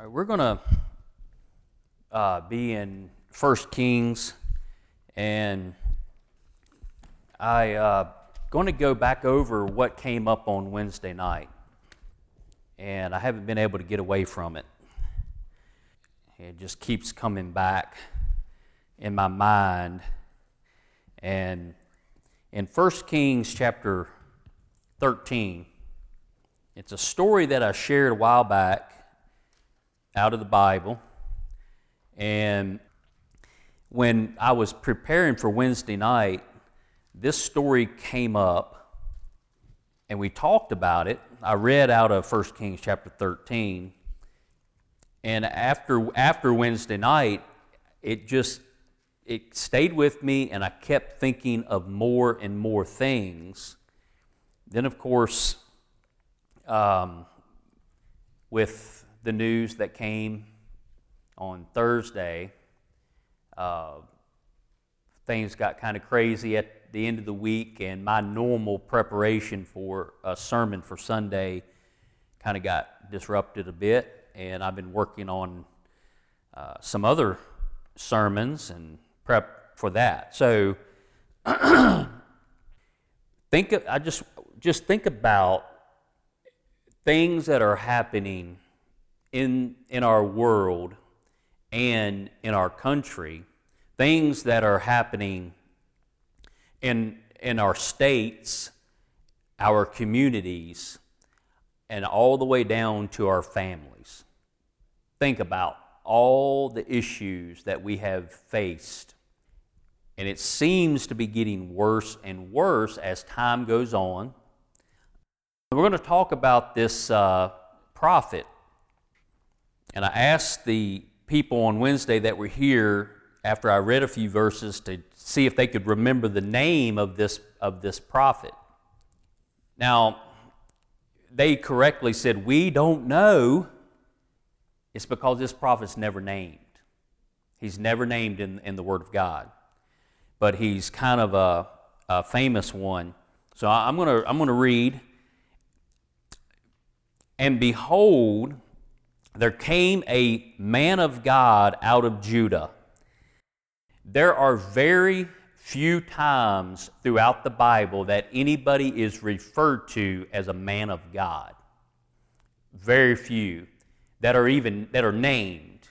All right, we're going to be in 1 Kings, and I'm going to go back over what came up on Wednesday night, and I haven't been able to get away from it. It just keeps coming back in my mind. And in 1 Kings chapter 13, it's a story that I shared a while back out of the Bible, and when I was preparing for Wednesday night, this story came up, and we talked about it. I read out of 1 Kings chapter 13, and after Wednesday night, it stayed with me, and I kept thinking of more and more things. Then, of course, with the news that came on Thursday, things got kind of crazy at the end of the week, and my normal preparation for a sermon for Sunday kind of got disrupted a bit, and I've been working on some other sermons and prep for that. So think about things that are happening in our world and in our country, things that are happening in our states, our communities, and all the way down to our families. Think about all the issues that we have faced, and it seems to be getting worse and worse as time goes on. We're going to talk about this prophet. And I asked the people on Wednesday that were here after I read a few verses to see if they could remember the name of this prophet. Now, they correctly said, "We don't know." It's because this prophet's never named. He's never named in the Word of God, but he's kind of a famous one. So I'm going to read. And behold, there came a man of God out of Judah. There are very few times throughout the Bible that anybody is referred to as a man of God. Very few that are named.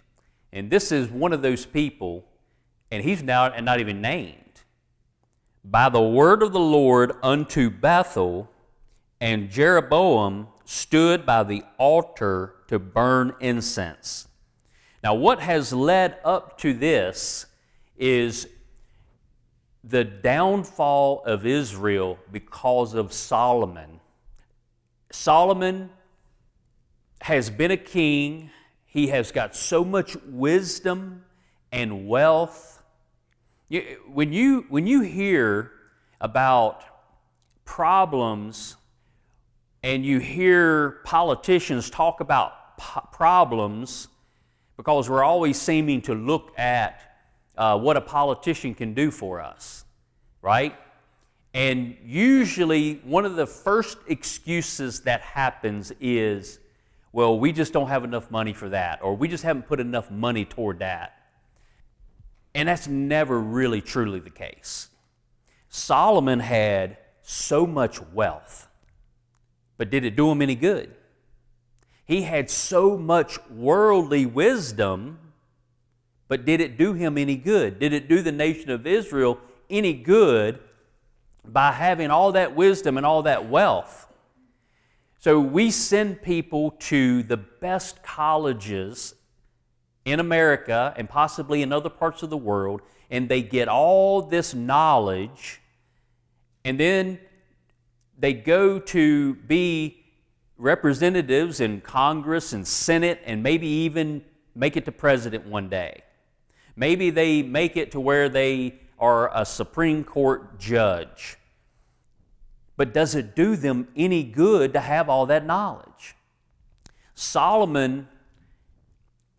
And this is one of those people, and he's now not even named. By the word of the Lord unto Bethel, and Jeroboam stood by the altar to burn incense. Now, what has led up to this is the downfall of Israel because of Solomon. Solomon has been a king. He has got so much wisdom and wealth. When you hear about problems, and you hear politicians talk about problems, because we're always seeming to look at what a politician can do for us, right? And usually one of the first excuses that happens is, well, we just don't have enough money for that, or we just haven't put enough money toward that. And that's never really truly the case. Solomon had so much wealth, but did it do him any good? He had so much worldly wisdom, but did it do him any good? Did it do the nation of Israel any good by having all that wisdom and all that wealth? So we send people to the best colleges in America and possibly in other parts of the world, and they get all this knowledge, and then they go to be representatives in Congress and Senate, and maybe even make it to president one day. Maybe they make it to where they are a Supreme Court judge. But does it do them any good to have all that knowledge? Solomon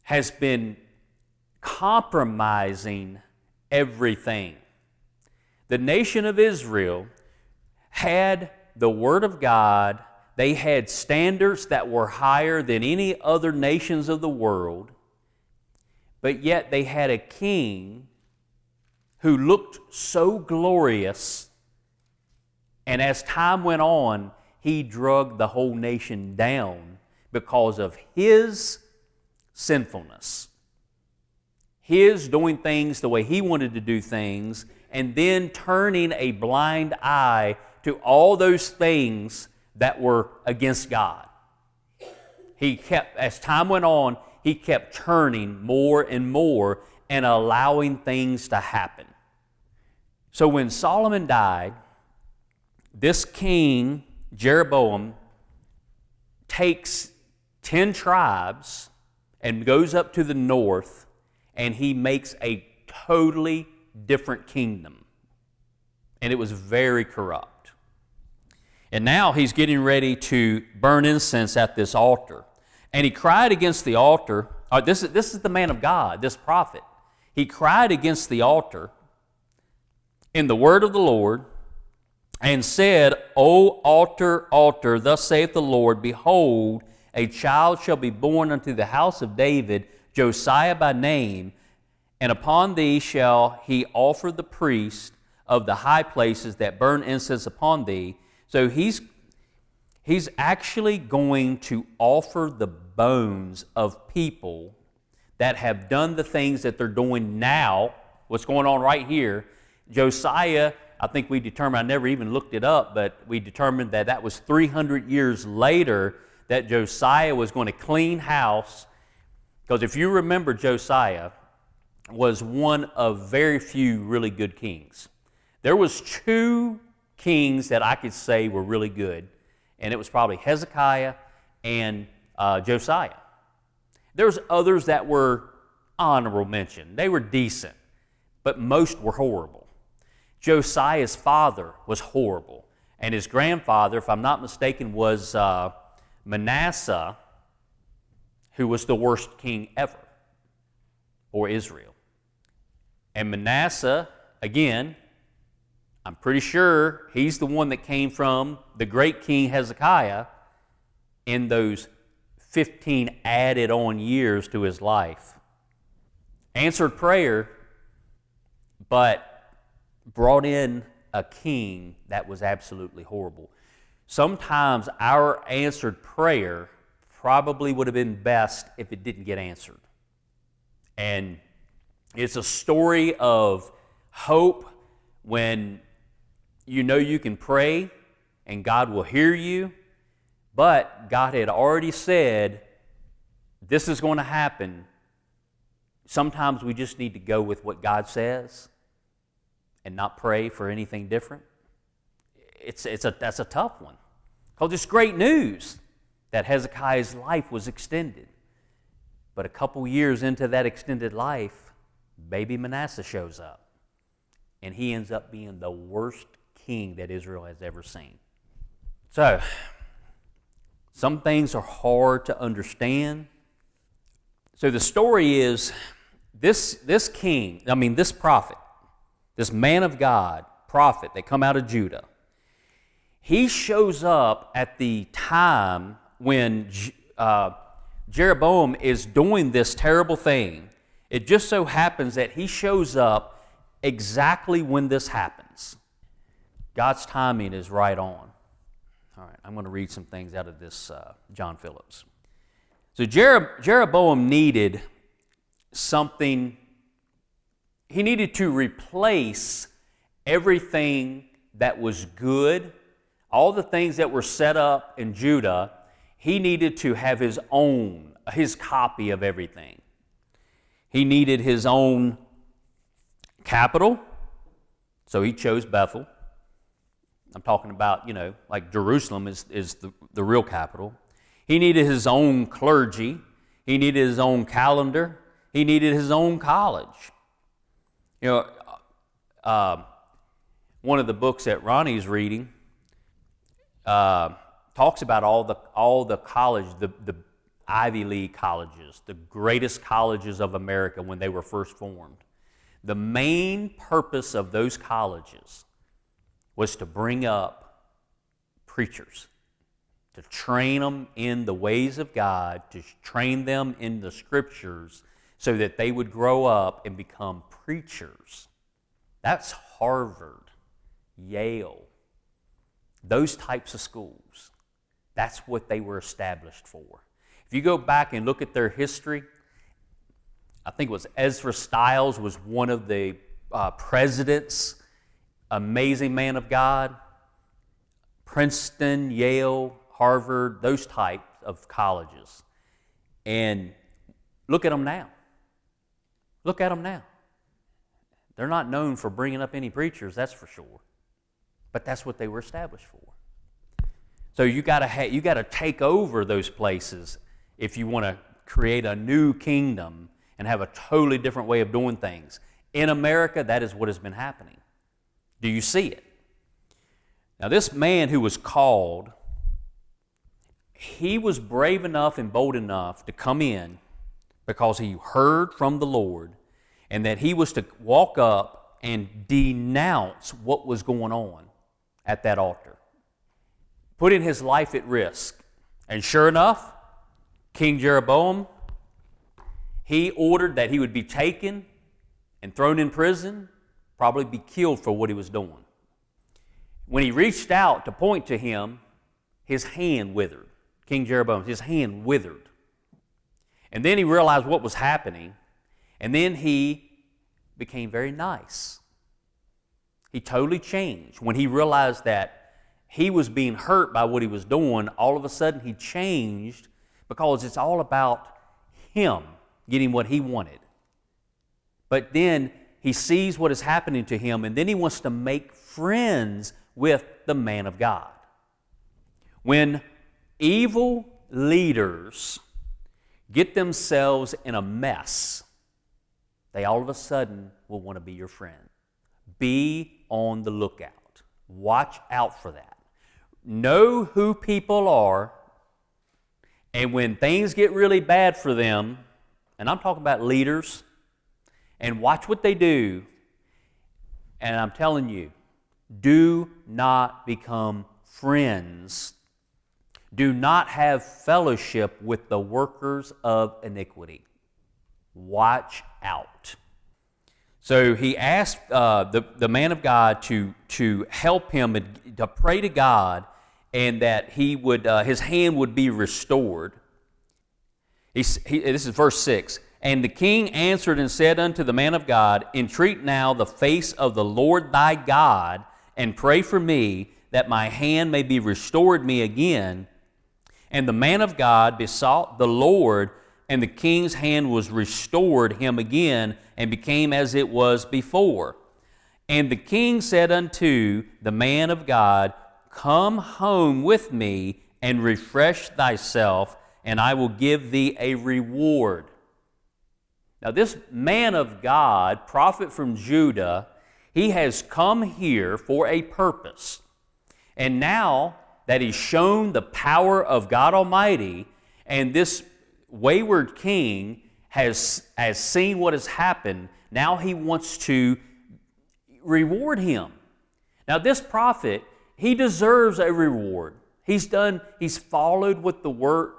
has been compromising everything. The nation of Israel had the Word of God, They had standards that were higher than any other nations of the world, but yet they had a king who looked so glorious, and as time went on, he dragged the whole nation down because of his sinfulness. His doing things the way he wanted to do things, and then turning a blind eye to all those things that were against God. He kept, as time went on, he kept turning more and more and allowing things to happen. So when Solomon died, this king, Jeroboam, takes 10 tribes and goes up to the north, and he makes a totally different kingdom. And it was very corrupt. And now he's getting ready to burn incense at this altar. And he cried against the altar. This is the man of God, this prophet. He cried against the altar in the word of the Lord and said, O altar, altar, thus saith the Lord, behold, a child shall be born unto the house of David, Josiah by name, and upon thee shall he offer the priest of the high places that burn incense upon thee. So he's actually going to offer the bones of people that have done the things that they're doing now, what's going on right here. Josiah, I think we determined, I never even looked it up, but we determined that was 300 years later that Josiah was going to clean house, because if you remember, Josiah was one of very few really good kings. There was two kings that I could say were really good, and it was probably Hezekiah and Josiah. There's others that were honorable mention. They were decent, but most were horrible. Josiah's father was horrible, and his grandfather, if I'm not mistaken, was Manasseh, who was the worst king ever for Israel. And Manasseh, again, I'm pretty sure he's the one that came from the great King Hezekiah in those 15 added on years to his life. Answered prayer, but brought in a king that was absolutely horrible. Sometimes our answered prayer probably would have been best if it didn't get answered. And it's a story of hope when you know you can pray and God will hear you, but God had already said, this is going to happen. Sometimes we just need to go with what God says and not pray for anything different. That's a tough one. Because it's great news that Hezekiah's life was extended. But a couple years into that extended life, baby Manasseh shows up. And he ends up being the worst king that Israel has ever seen. So, some things are hard to understand. So the story is, this prophet, this man of God, prophet, they come out of Judah. He shows up at the time when Jeroboam is doing this terrible thing. It just so happens that he shows up exactly when this happens. God's timing is right on. All right, I'm going to read some things out of this John Phillips. So Jeroboam needed something. He needed to replace everything that was good, all the things that were set up in Judah. He needed to have his copy of everything. He needed his own capital, so he chose Bethel. I'm talking about, like Jerusalem is the real capital. He needed his own clergy. He needed his own calendar. He needed his own college. One of the books that Ronnie's reading talks about all the college, the Ivy League colleges, the greatest colleges of America when they were first formed. The main purpose of those colleges was to bring up preachers to train them in the ways of God, to train them in the Scriptures so that they would grow up and become preachers. That's Harvard, Yale, those types of schools. That's what they were established for. If you go back and look at their history, I think it was Ezra Stiles was one of the presidents, amazing man of God. Princeton, Yale, Harvard, those types of colleges. And look at them now. Look at them now. They're not known for bringing up any preachers, that's for sure. But that's what they were established for. So you got to take over those places if you want to create a new kingdom and have a totally different way of doing things. In America, that is what has been happening. Do you see it? Now, this man who was called, he was brave enough and bold enough to come in because he heard from the Lord, and that he was to walk up and denounce what was going on at that altar, putting his life at risk. And sure enough, King Jeroboam, he ordered that he would be taken and thrown in prison, probably be killed for what he was doing. When he reached out to point to him, his hand withered. King Jeroboam, his hand withered. And then he realized what was happening, and then he became very nice. He totally changed. When he realized that he was being hurt by what he was doing, all of a sudden he changed, because it's all about him getting what he wanted. But then he sees what is happening to him, and then he wants to make friends with the man of God. When evil leaders get themselves in a mess, they all of a sudden will want to be your friend. Be on the lookout. Watch out for that. Know who people are, and when things get really bad for them, and I'm talking about leaders, and watch what they do, and I'm telling you, do not become friends. Do not have fellowship with the workers of iniquity. Watch out. So he asked the man of God to help him and to pray to God, and that he would his hand would be restored. This is verse 6. And the king answered and said unto the man of God, Entreat now the face of the Lord thy God, and pray for me, that my hand may be restored me again. And the man of God besought the Lord, and the king's hand was restored him again, and became as it was before. And the king said unto the man of God, Come home with me, and refresh thyself, and I will give thee a reward. Now, this man of God, prophet from Judah, he has come here for a purpose. And now that he's shown the power of God Almighty, and this wayward king has seen what has happened, now he wants to reward him. Now, this prophet, he deserves a reward. He's followed what the word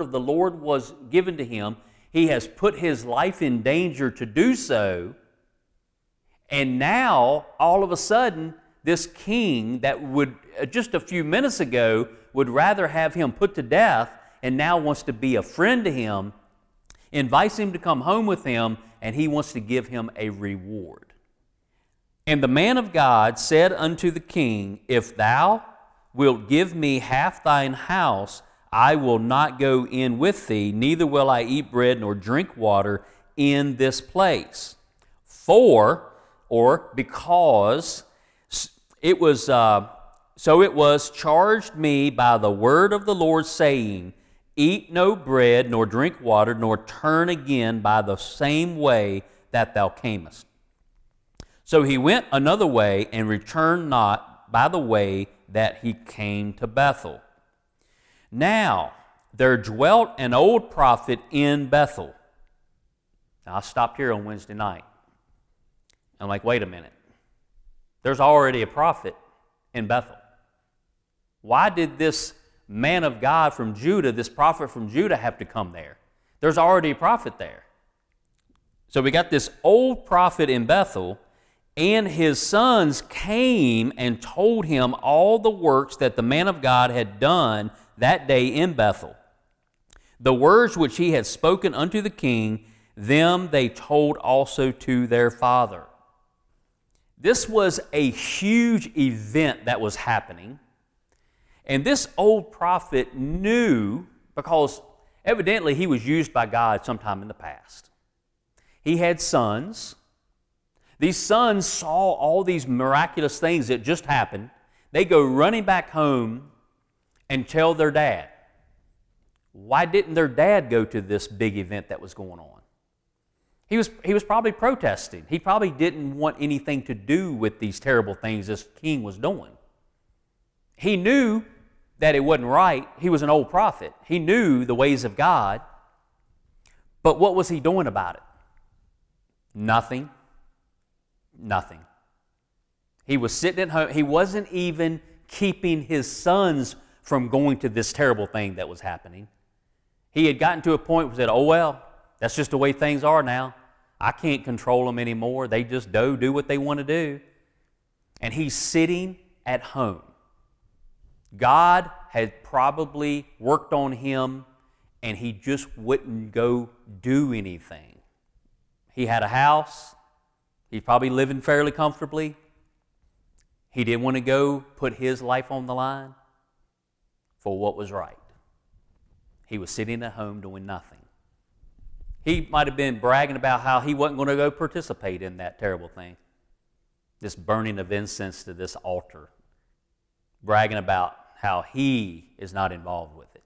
of the Lord was given to him. He has put his life in danger to do so, and now, all of a sudden, this king that would, just a few minutes ago, would rather have him put to death, and now wants to be a friend to him, invites him to come home with him, and he wants to give him a reward. And the man of God said unto the king, If thou wilt give me half thine house, I will not go in with thee, neither will I eat bread nor drink water in this place. Because it was, so it was charged me by the word of the Lord, saying, Eat no bread nor drink water, nor turn again by the same way that thou camest. So he went another way, and returned not by the way that he came to Bethel. Now, there dwelt an old prophet in Bethel. Now, I stopped here on Wednesday night. I'm like, wait a minute. There's already a prophet in Bethel. Why did this man of God from Judah, this prophet from Judah, have to come there? There's already a prophet there. So we got this old prophet in Bethel, and his sons came and told him all the works that the man of God had done that day in Bethel. The words which he had spoken unto the king, them they told also to their father. This was a huge event that was happening. And this old prophet knew, because evidently he was used by God sometime in the past. He had sons. These sons saw all these miraculous things that just happened. They go running back home and tell their dad. Why didn't their dad go to this big event that was going on? He was probably protesting. He probably didn't want anything to do with these terrible things this king was doing. He knew that it wasn't right. He was an old prophet. He knew the ways of God. But what was he doing about it? Nothing. Nothing. He was sitting at home. He wasn't even keeping his sons from going to this terrible thing that was happening. He had gotten to a point where he said, oh, well, that's just the way things are now. I can't control them anymore. They just do what they want to do. And he's sitting at home. God had probably worked on him, and he just wouldn't go do anything. He had a house. He's probably living fairly comfortably. He didn't want to go put his life on the line for what was right. He was sitting at home doing nothing. He might have been bragging about how he wasn't going to go participate in that terrible thing, this burning of incense to this altar, bragging about how he is not involved with it.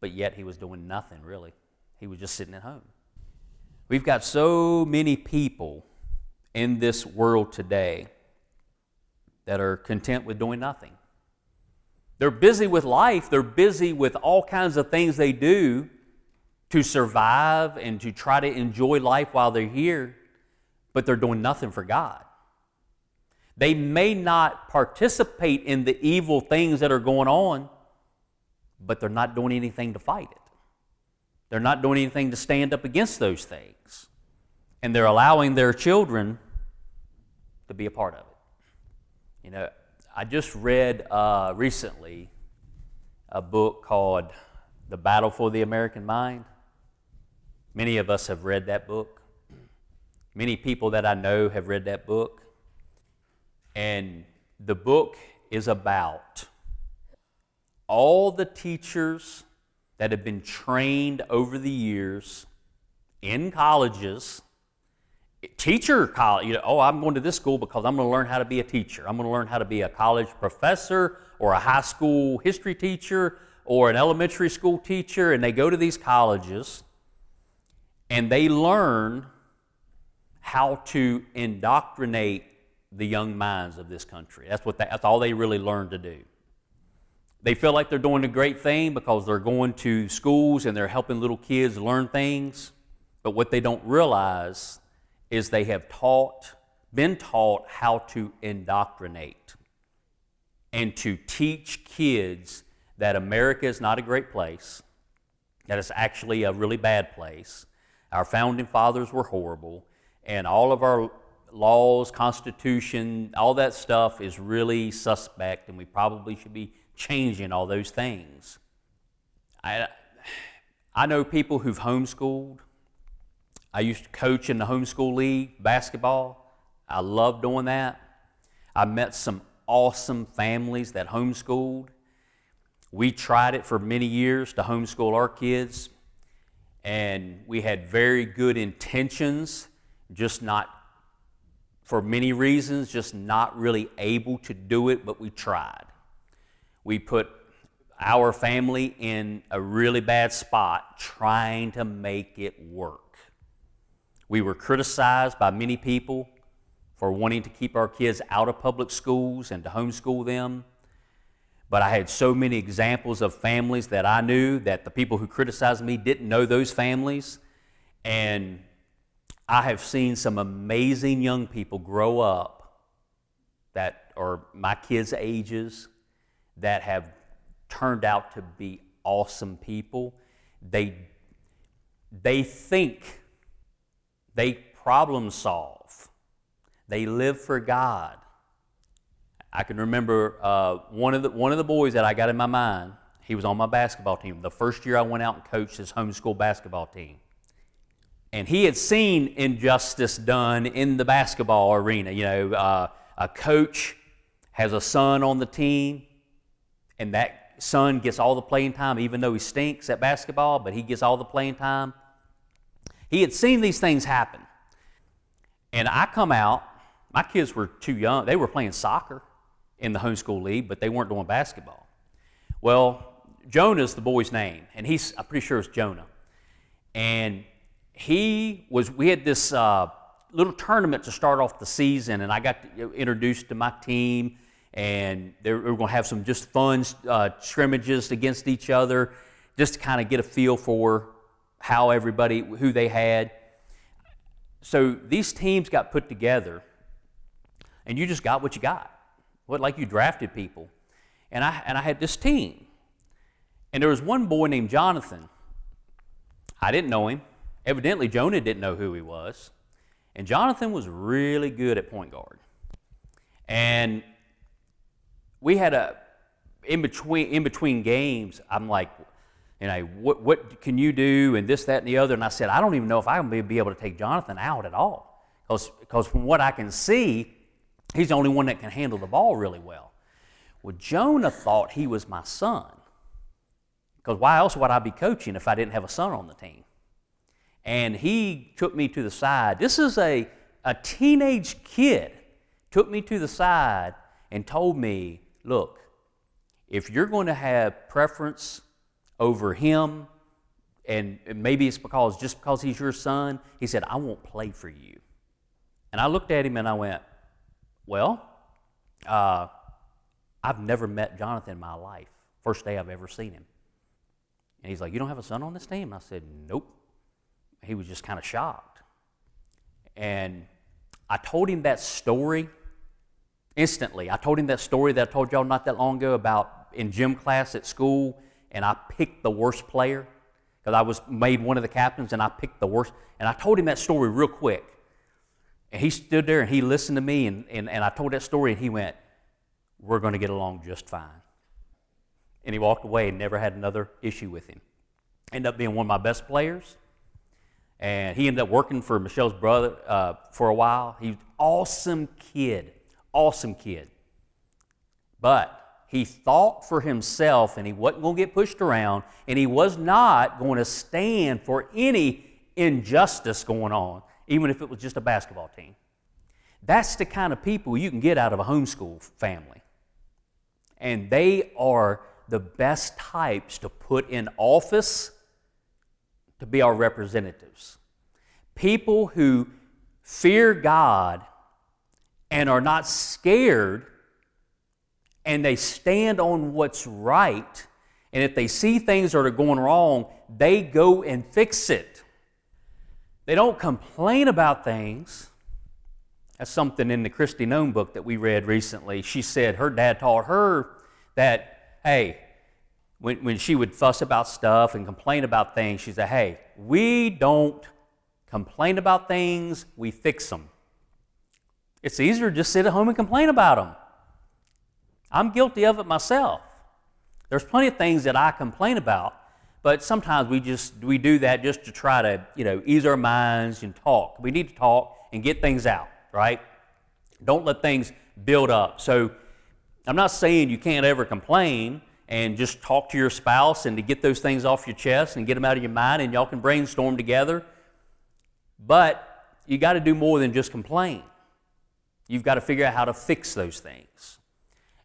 But yet he was doing nothing, really. He was just sitting at home. We've got so many people in this world today that are content with doing nothing. They're busy with life. They're busy with all kinds of things they do to survive and to try to enjoy life while they're here, but they're doing nothing for God. They may not participate in the evil things that are going on, but they're not doing anything to fight it. They're not doing anything to stand up against those things. And they're allowing their children to be a part of it. You know, I just read recently a book called The Battle for the American Mind. Many of us have read that book. Many people that I know have read that book. And the book is about all the teachers that have been trained over the years in colleges, teacher college, you know, oh, I'm going to this school because I'm going to learn how to be a teacher. I'm going to learn how to be a college professor or a high school history teacher or an elementary school teacher, and they go to these colleges and they learn how to indoctrinate the young minds of this country. That's all they really learn to do. They feel like they're doing a great thing because they're going to schools and they're helping little kids learn things, but what they don't realize is they have been taught how to indoctrinate and to teach kids that America is not a great place, that it's actually a really bad place. Our founding fathers were horrible, and all of our laws, Constitution, all that stuff is really suspect, and we probably should be changing all those things. I know people who've homeschooled. I used to coach in the homeschool league, basketball. I loved doing that. I met some awesome families that homeschooled. We tried it for many years to homeschool our kids, and we had very good intentions, just not, for many reasons, just not really able to do it, but we tried. We put our family in a really bad spot trying to make it work. We were criticized by many people for wanting to keep our kids out of public schools and to homeschool them. But I had so many examples of families that I knew that the people who criticized me didn't know those families. And I have seen some amazing young people grow up that are my kids' ages that have turned out to be awesome people. They think, they problem solve, they live for God. I can remember one of the boys that I got in my mind. He was on my basketball team. The first year I went out and coached his homeschool basketball team. And he had seen injustice done in the basketball arena. You know, a coach has a son on the team, and that son gets all the playing time, even though he stinks at basketball, but he gets all the playing time. He had seen these things happen. And I come out, my kids were too young. They were playing soccer in the homeschool league, but they weren't doing basketball. Well, Jonah's the boy's name, and I'm pretty sure it's Jonah. And we had this little tournament to start off the season, and I got introduced to my team, and they were going to have some just fun scrimmages against each other, just to kind of get a feel for who they had. So these teams got put together, and you just got what you got. What, like you drafted people. And I had this team. And there was one boy named Jonathan. I didn't know him. Evidently, Jonah didn't know who he was. And Jonathan was really good at point guard. And we had in between games, I'm like, you know, what can you do? And this, that, and the other. And I said, I don't even know if I'm going to be able to take Jonathan out at all. Because from what I can see, he's the only one that can handle the ball really well. Well, Jonah thought he was my son. Because why else would I be coaching if I didn't have a son on the team? And he took me to the side. This is a teenage kid. Took me to the side and told me, look, if you're going to have preference over him, and maybe it's because he's your son, he said, I won't play for you. And I looked at him and I went, well, I've never met Jonathan in my life. First day I've ever seen him. And he's like, you don't have a son on this team? And I said, nope. He was just kind of shocked. And I told him that story instantly. I told him that story that I told y'all not that long ago about in gym class at school, and I picked the worst player because I was made one of the captains, and I picked the worst. And I told him that story real quick. And he stood there, and he listened to me, and I told that story, and he went, we're going to get along just fine. And he walked away and never had another issue with him. Ended up being one of my best players, and he ended up working for Michelle's brother for a while. He's an awesome kid. But he thought for himself, and he wasn't going to get pushed around, and he was not going to stand for any injustice going on, even if it was just a basketball team. That's the kind of people you can get out of a homeschool family. And they are the best types to put in office to be our representatives. People who fear God and are not scared, and they stand on what's right, and if they see things that are going wrong, they go and fix it. They don't complain about things. That's something in the Christy Nome book that we read recently. She said her dad taught her that, hey, when she would fuss about stuff and complain about things, she said, hey, we don't complain about things, we fix them. It's easier to just sit at home and complain about them. I'm guilty of it myself. There's plenty of things that I complain about, but sometimes we do that just to try to, you know, ease our minds and talk. We need to talk and get things out, right? Don't let things build up. So I'm not saying you can't ever complain and just talk to your spouse and to get those things off your chest and get them out of your mind, and y'all can brainstorm together. But you got to do more than just complain. You've got to figure out how to fix those things.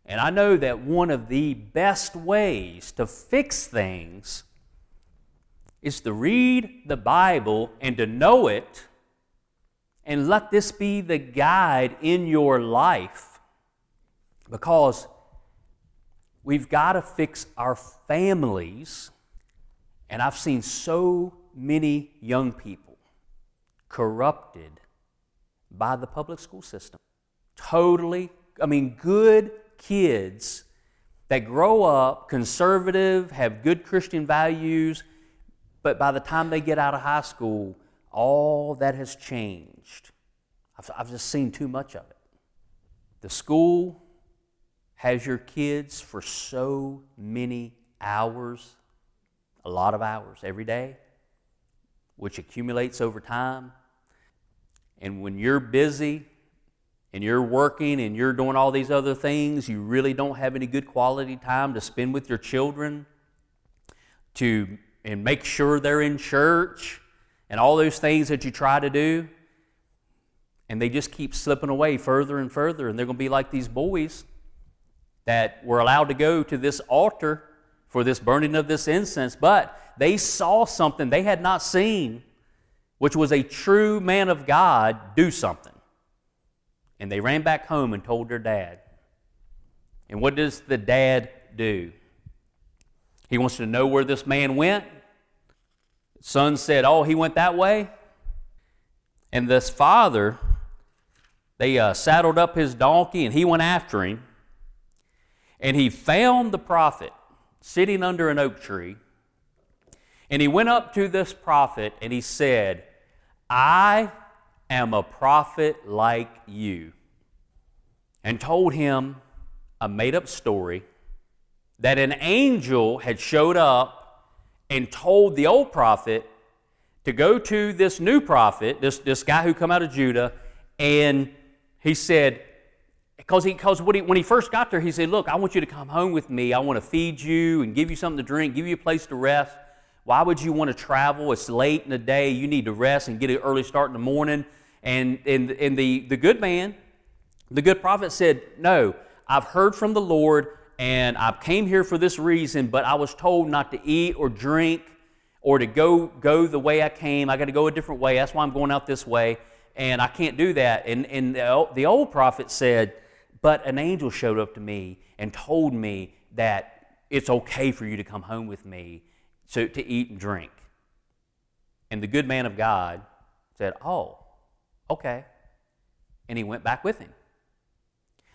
And I know that one of the best ways to fix things is to read the Bible and to know it, and let this be the guide in your life, because we've got to fix our families. And I've seen so many young people corrupted by the public school system. Totally, good kids They grow up conservative, have good Christian values, but by the time they get out of high school, all that has changed. I've just seen too much of it. The school has your kids for so many hours, a lot of hours every day, which accumulates over time. And when you're busy and you're working and you're doing all these other things, you really don't have any good quality time to spend with your children and make sure they're in church and all those things that you try to do. And they just keep slipping away further and further. And they're going to be like these boys that were allowed to go to this altar for this burning of this incense, but they saw something they had not seen, which was a true man of God do something. And they ran back home and told their dad. And what does the dad do? He wants to know where this man went. The son said, oh, he went that way. And this father, they saddled up his donkey and he went after him. And he found the prophet sitting under an oak tree. And he went up to this prophet and he said, I am a prophet like you. And told him a made-up story that an angel had showed up and told the old prophet to go to this new prophet, this guy who come out of Judah, and he said, because when he first got there, he said, look, I want you to come home with me. I want to feed you and give you something to drink, give you a place to rest. Why would you want to travel? It's late in the day. You need to rest and get an early start in the morning. And the good man, the good prophet said, no, I've heard from the Lord, and I came here for this reason, but I was told not to eat or drink or to go the way I came. I got to go a different way. That's why I'm going out this way, and I can't do that. And the old prophet said, but an angel showed up to me and told me that it's okay for you to come home with me so to eat and drink. And the good man of God said, oh, okay. And he went back with him.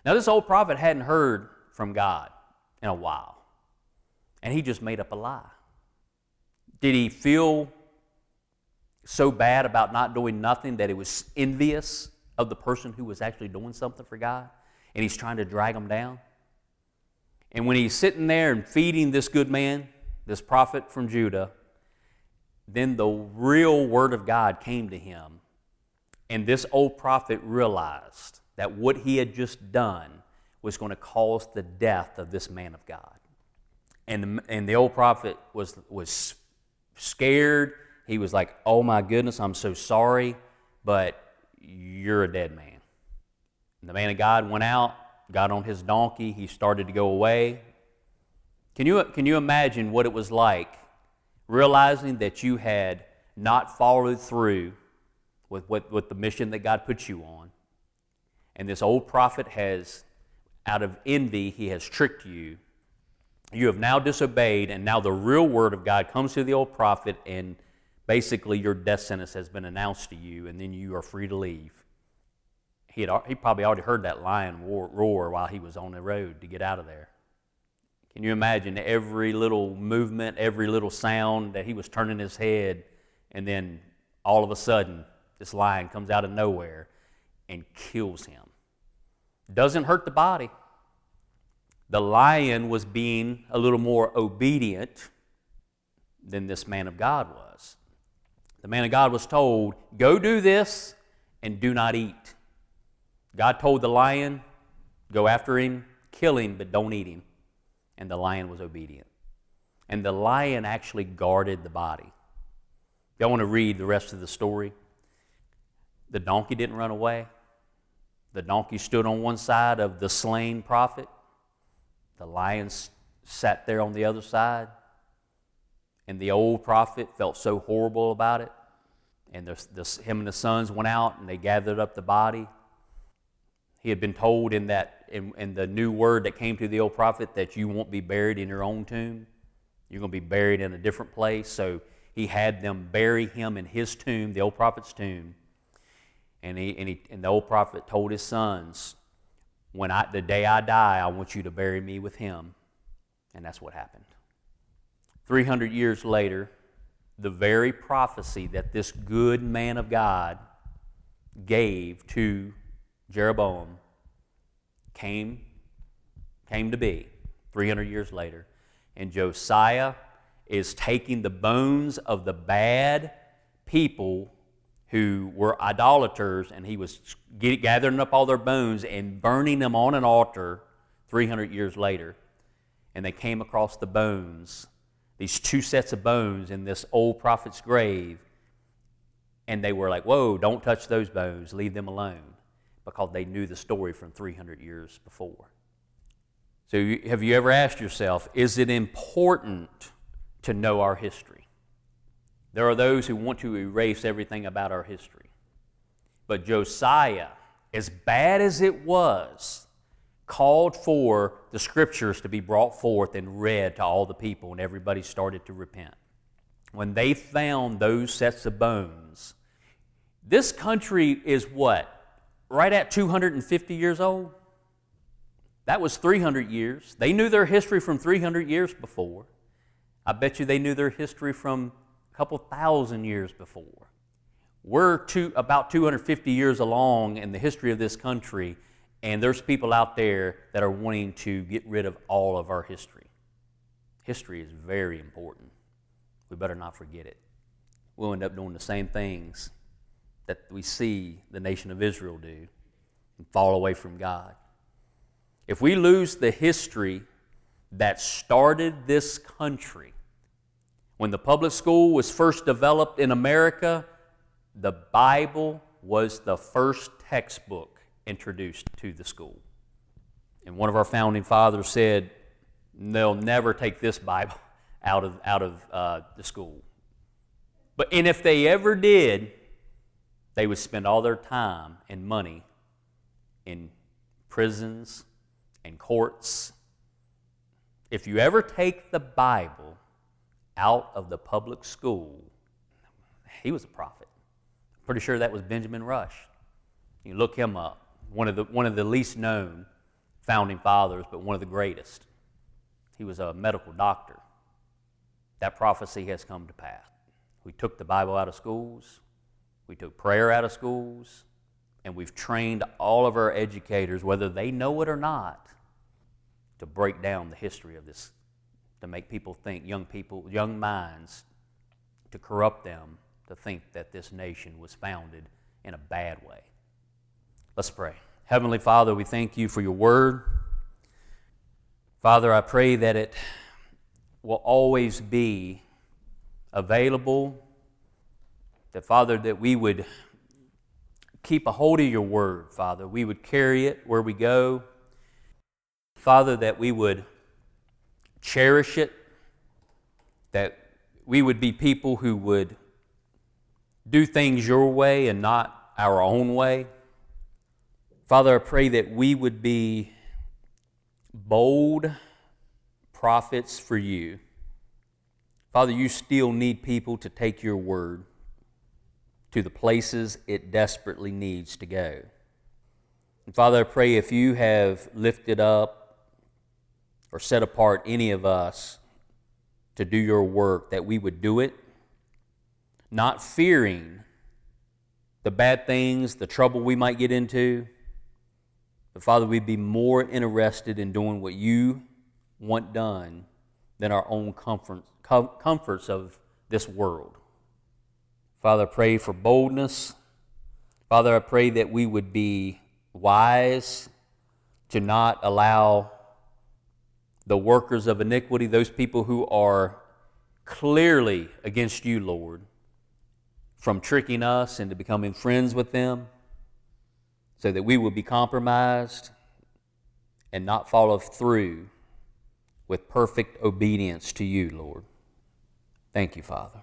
Now, this old prophet hadn't heard from God in a while, and he just made up a lie. Did he feel so bad about not doing nothing that he was envious of the person who was actually doing something for God? And he's trying to drag him down. And when he's sitting there and feeding this good man, this prophet from Judah, then the real word of God came to him. And this old prophet realized that what he had just done was going to cause the death of this man of God. And the old prophet was scared. He was like, oh my goodness, I'm so sorry, but you're a dead man. And the man of God went out, got on his donkey. He started to go away. Can you imagine what it was like realizing that you had not followed through with the mission that God put you on? And this old prophet has, out of envy, he has tricked you. You have now disobeyed, and now the real word of God comes to the old prophet, and basically your death sentence has been announced to you, and then you are free to leave. He probably already heard that lion roar while he was on the road to get out of there. Can you imagine every little movement, every little sound that he was turning his head, and then all of a sudden this lion comes out of nowhere and kills him. Doesn't hurt the body. The lion was being a little more obedient than this man of God was. The man of God was told, go do this and do not eat. God told the lion, go after him, kill him, but don't eat him. And the lion was obedient. And the lion actually guarded the body. Y'all want to read the rest of the story? The donkey didn't run away. The donkey stood on one side of the slain prophet. The lion sat there on the other side. And the old prophet felt so horrible about it. And him and the sons went out and they gathered up the body. He had been told in the new word that came to the old prophet that you won't be buried in your own tomb. You're going to be buried in a different place. So he had them bury him in his tomb, the old prophet's tomb. And the old prophet told his sons, the day I die, I want you to bury me with him. And that's what happened. 300 years later, the very prophecy that this good man of God gave to Jeroboam came to be 300 years later. And Josiah is taking the bones of the bad people who were idolaters, and he was gathering up all their bones and burning them on an altar 300 years later. And they came across the bones, these two sets of bones in this old prophet's grave, and they were like, whoa, don't touch those bones, leave them alone, because they knew the story from 300 years before. So have you ever asked yourself, is it important to know our history? There are those who want to erase everything about our history. But Josiah, as bad as it was, called for the scriptures to be brought forth and read to all the people, and everybody started to repent. When they found those sets of bones, this country is what? Right at 250 years old? That was 300 years. They knew their history from 300 years before. I bet you they knew their history from a couple thousand years before. We're about 250 years along in the history of this country, and there's people out there that are wanting to get rid of all of our history. History is very important. We better not forget it. We'll end up doing the same things that we see the nation of Israel do and fall away from God. If we lose the history that started this country, when the public school was first developed in America, the Bible was the first textbook introduced to the school. And one of our founding fathers said, they'll never take this Bible out of the school. And if they ever did, they would spend all their time and money in prisons and courts. If you ever take the Bible out of the public school, he was a prophet. I'm pretty sure that was Benjamin Rush. You look him up. One of the least known founding fathers, but one of the greatest. He was a medical doctor. That prophecy has come to pass. We took the Bible out of schools. We took prayer out of schools. And we've trained all of our educators, whether they know it or not, to break down the history of this, to make people think, young minds, to corrupt them, to think that this nation was founded in a bad way. Let's pray. Heavenly Father, we thank you for your word. Father, I pray that it will always be available, that, Father, that we would keep a hold of your word, Father. We would carry it where we go. Father, that we would cherish it, that we would be people who would do things your way and not our own way. Father, I pray that we would be bold prophets for you. Father, you still need people to take your word to the places it desperately needs to go. And Father, I pray if you have lifted up or set apart any of us to do your work, that we would do it, not fearing the bad things, the trouble we might get into, but Father, we'd be more interested in doing what you want done than our own comforts of this world. Father, I pray for boldness. Father, I pray that we would be wise to not allow the workers of iniquity, those people who are clearly against you, Lord, from tricking us into becoming friends with them, so that we will be compromised and not follow through with perfect obedience to you, Lord. Thank you, Father.